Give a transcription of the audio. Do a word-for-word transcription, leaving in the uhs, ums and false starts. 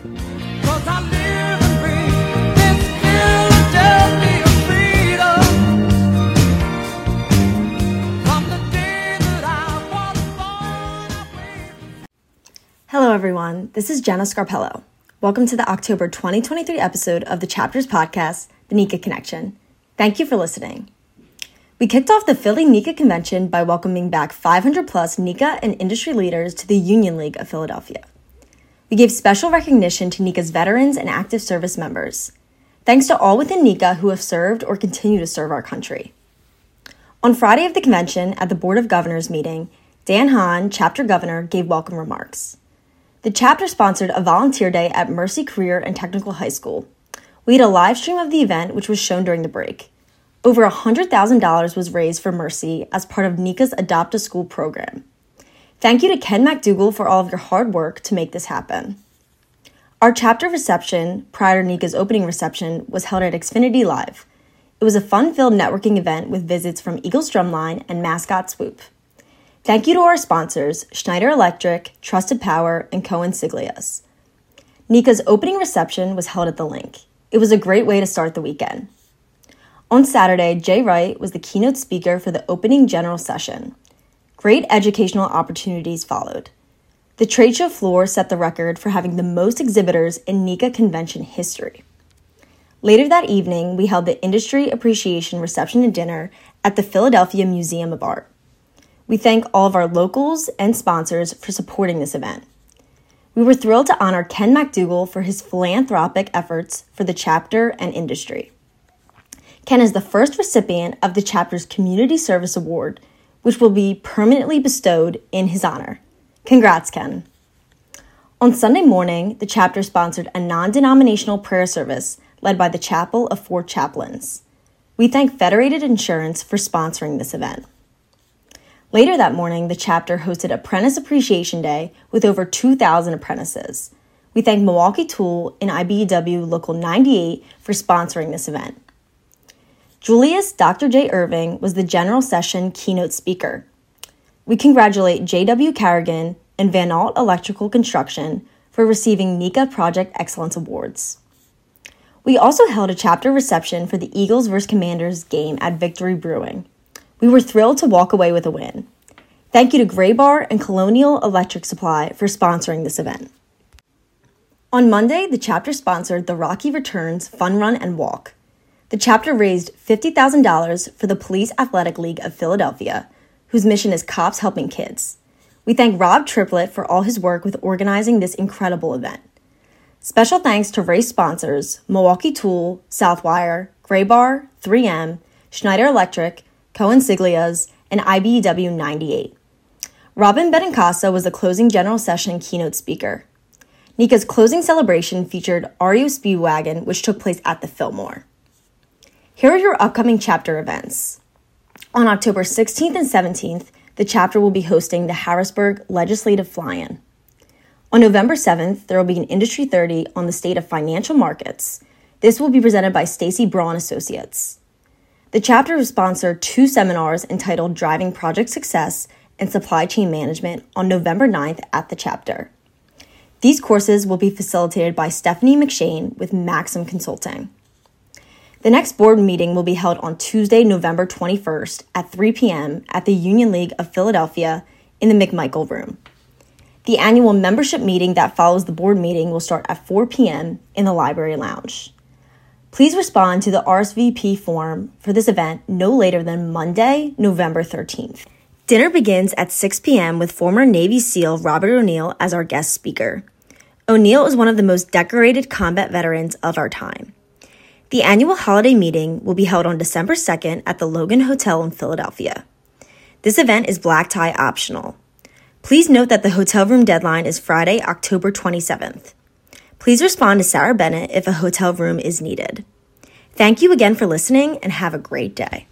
'Cause I live and breathe this Philadelphia freedom. From the day that I was born, I breathe. Hello everyone, this is Jenna Scarpello. Welcome to the October twenty twenty-three episode of the Chapters Podcast, The NECA Connection. Thank you for listening. We kicked off the Philly NECA convention by welcoming back five hundred plus NECA and industry leaders to the Union League of Philadelphia. We gave special recognition to NECA's veterans and active service members. Thanks to all within NECA who have served or continue to serve our country. On Friday of the convention, at the Board of Governors meeting, Dan Hahn, Chapter Governor, gave welcome remarks. The chapter sponsored a volunteer day at Mercy Career and Technical High School. We had a live stream of the event, which was shown during the break. Over one hundred thousand dollars was raised for Mercy as part of NECA's Adopt a School program. Thank you to Ken McDougall for all of your hard work to make this happen. Our chapter reception, prior to NECA's opening reception, was held at Xfinity Live. It was a fun-filled networking event with visits from Eagles Drumline and mascot Swoop. Thank you to our sponsors, Schneider Electric, Trusted Power, and Cohen Siglias. NECA's opening reception was held at The Link. It was a great way to start the weekend. On Saturday, Jay Wright was the keynote speaker for the opening general session. Great educational opportunities followed. The trade show floor set the record for having the most exhibitors in NECA convention history. Later that evening, we held the Industry Appreciation Reception and Dinner at the Philadelphia Museum of Art. We thank all of our locals and sponsors for supporting this event. We were thrilled to honor Ken McDougall for his philanthropic efforts for the chapter and industry. Ken is the first recipient of the chapter's Community Service Award, which will be permanently bestowed in his honor. Congrats, Ken. On Sunday morning, the chapter sponsored a non-denominational prayer service led by the Chapel of Four Chaplains. We thank Federated Insurance for sponsoring this event. Later that morning, the chapter hosted Apprentice Appreciation Day with over two thousand apprentices. We thank Milwaukee Tool and I B E W Local ninety-eight for sponsoring this event. Julius Doctor J. Irving was the general session keynote speaker. We congratulate J W Carrigan and Van Ault Electrical Construction for receiving NECA Project Excellence Awards. We also held a chapter reception for the Eagles versus. Commanders game at Victory Brewing. We were thrilled to walk away with a win. Thank you to Graybar and Colonial Electric Supply for sponsoring this event. On Monday, the chapter sponsored the Rocky Returns Fun Run and Walk. The chapter raised fifty thousand dollars for the Police Athletic League of Philadelphia, whose mission is cops helping kids. We thank Rob Triplett for all his work with organizing this incredible event. Special thanks to race sponsors Milwaukee Tool, Southwire, Graybar, three M, Schneider Electric, Cohen Siglias, and I B E W ninety-eight. Robin Benincasa was the closing general session keynote speaker. NECA's closing celebration featured R E O Speedwagon, which took place at the Fillmore. Here are your upcoming chapter events. On October sixteenth and seventeenth, the chapter will be hosting the Harrisburg Legislative Fly-In. On November seventh, there will be an Industry thirty on the state of financial markets. This will be presented by Stacey Braun Associates. The chapter will sponsor two seminars entitled Driving Project Success and Supply Chain Management on November ninth at the chapter. These courses will be facilitated by Stephanie McShane with Maxim Consulting. The next board meeting will be held on Tuesday, November twenty-first at three p.m. at the Union League of Philadelphia in the McMichael Room. The annual membership meeting that follows the board meeting will start at four p.m. in the Library Lounge. Please respond to the R S V P form for this event no later than Monday, November thirteenth. Dinner begins at six p.m. with former Navy SEAL Robert O'Neill as our guest speaker. O'Neill is one of the most decorated combat veterans of our time. The annual holiday meeting will be held on December second at the Logan Hotel in Philadelphia. This event is black tie optional. Please note that the hotel room deadline is Friday, October twenty-seventh. Please respond to Sarah Bennett if a hotel room is needed. Thank you again for listening and have a great day.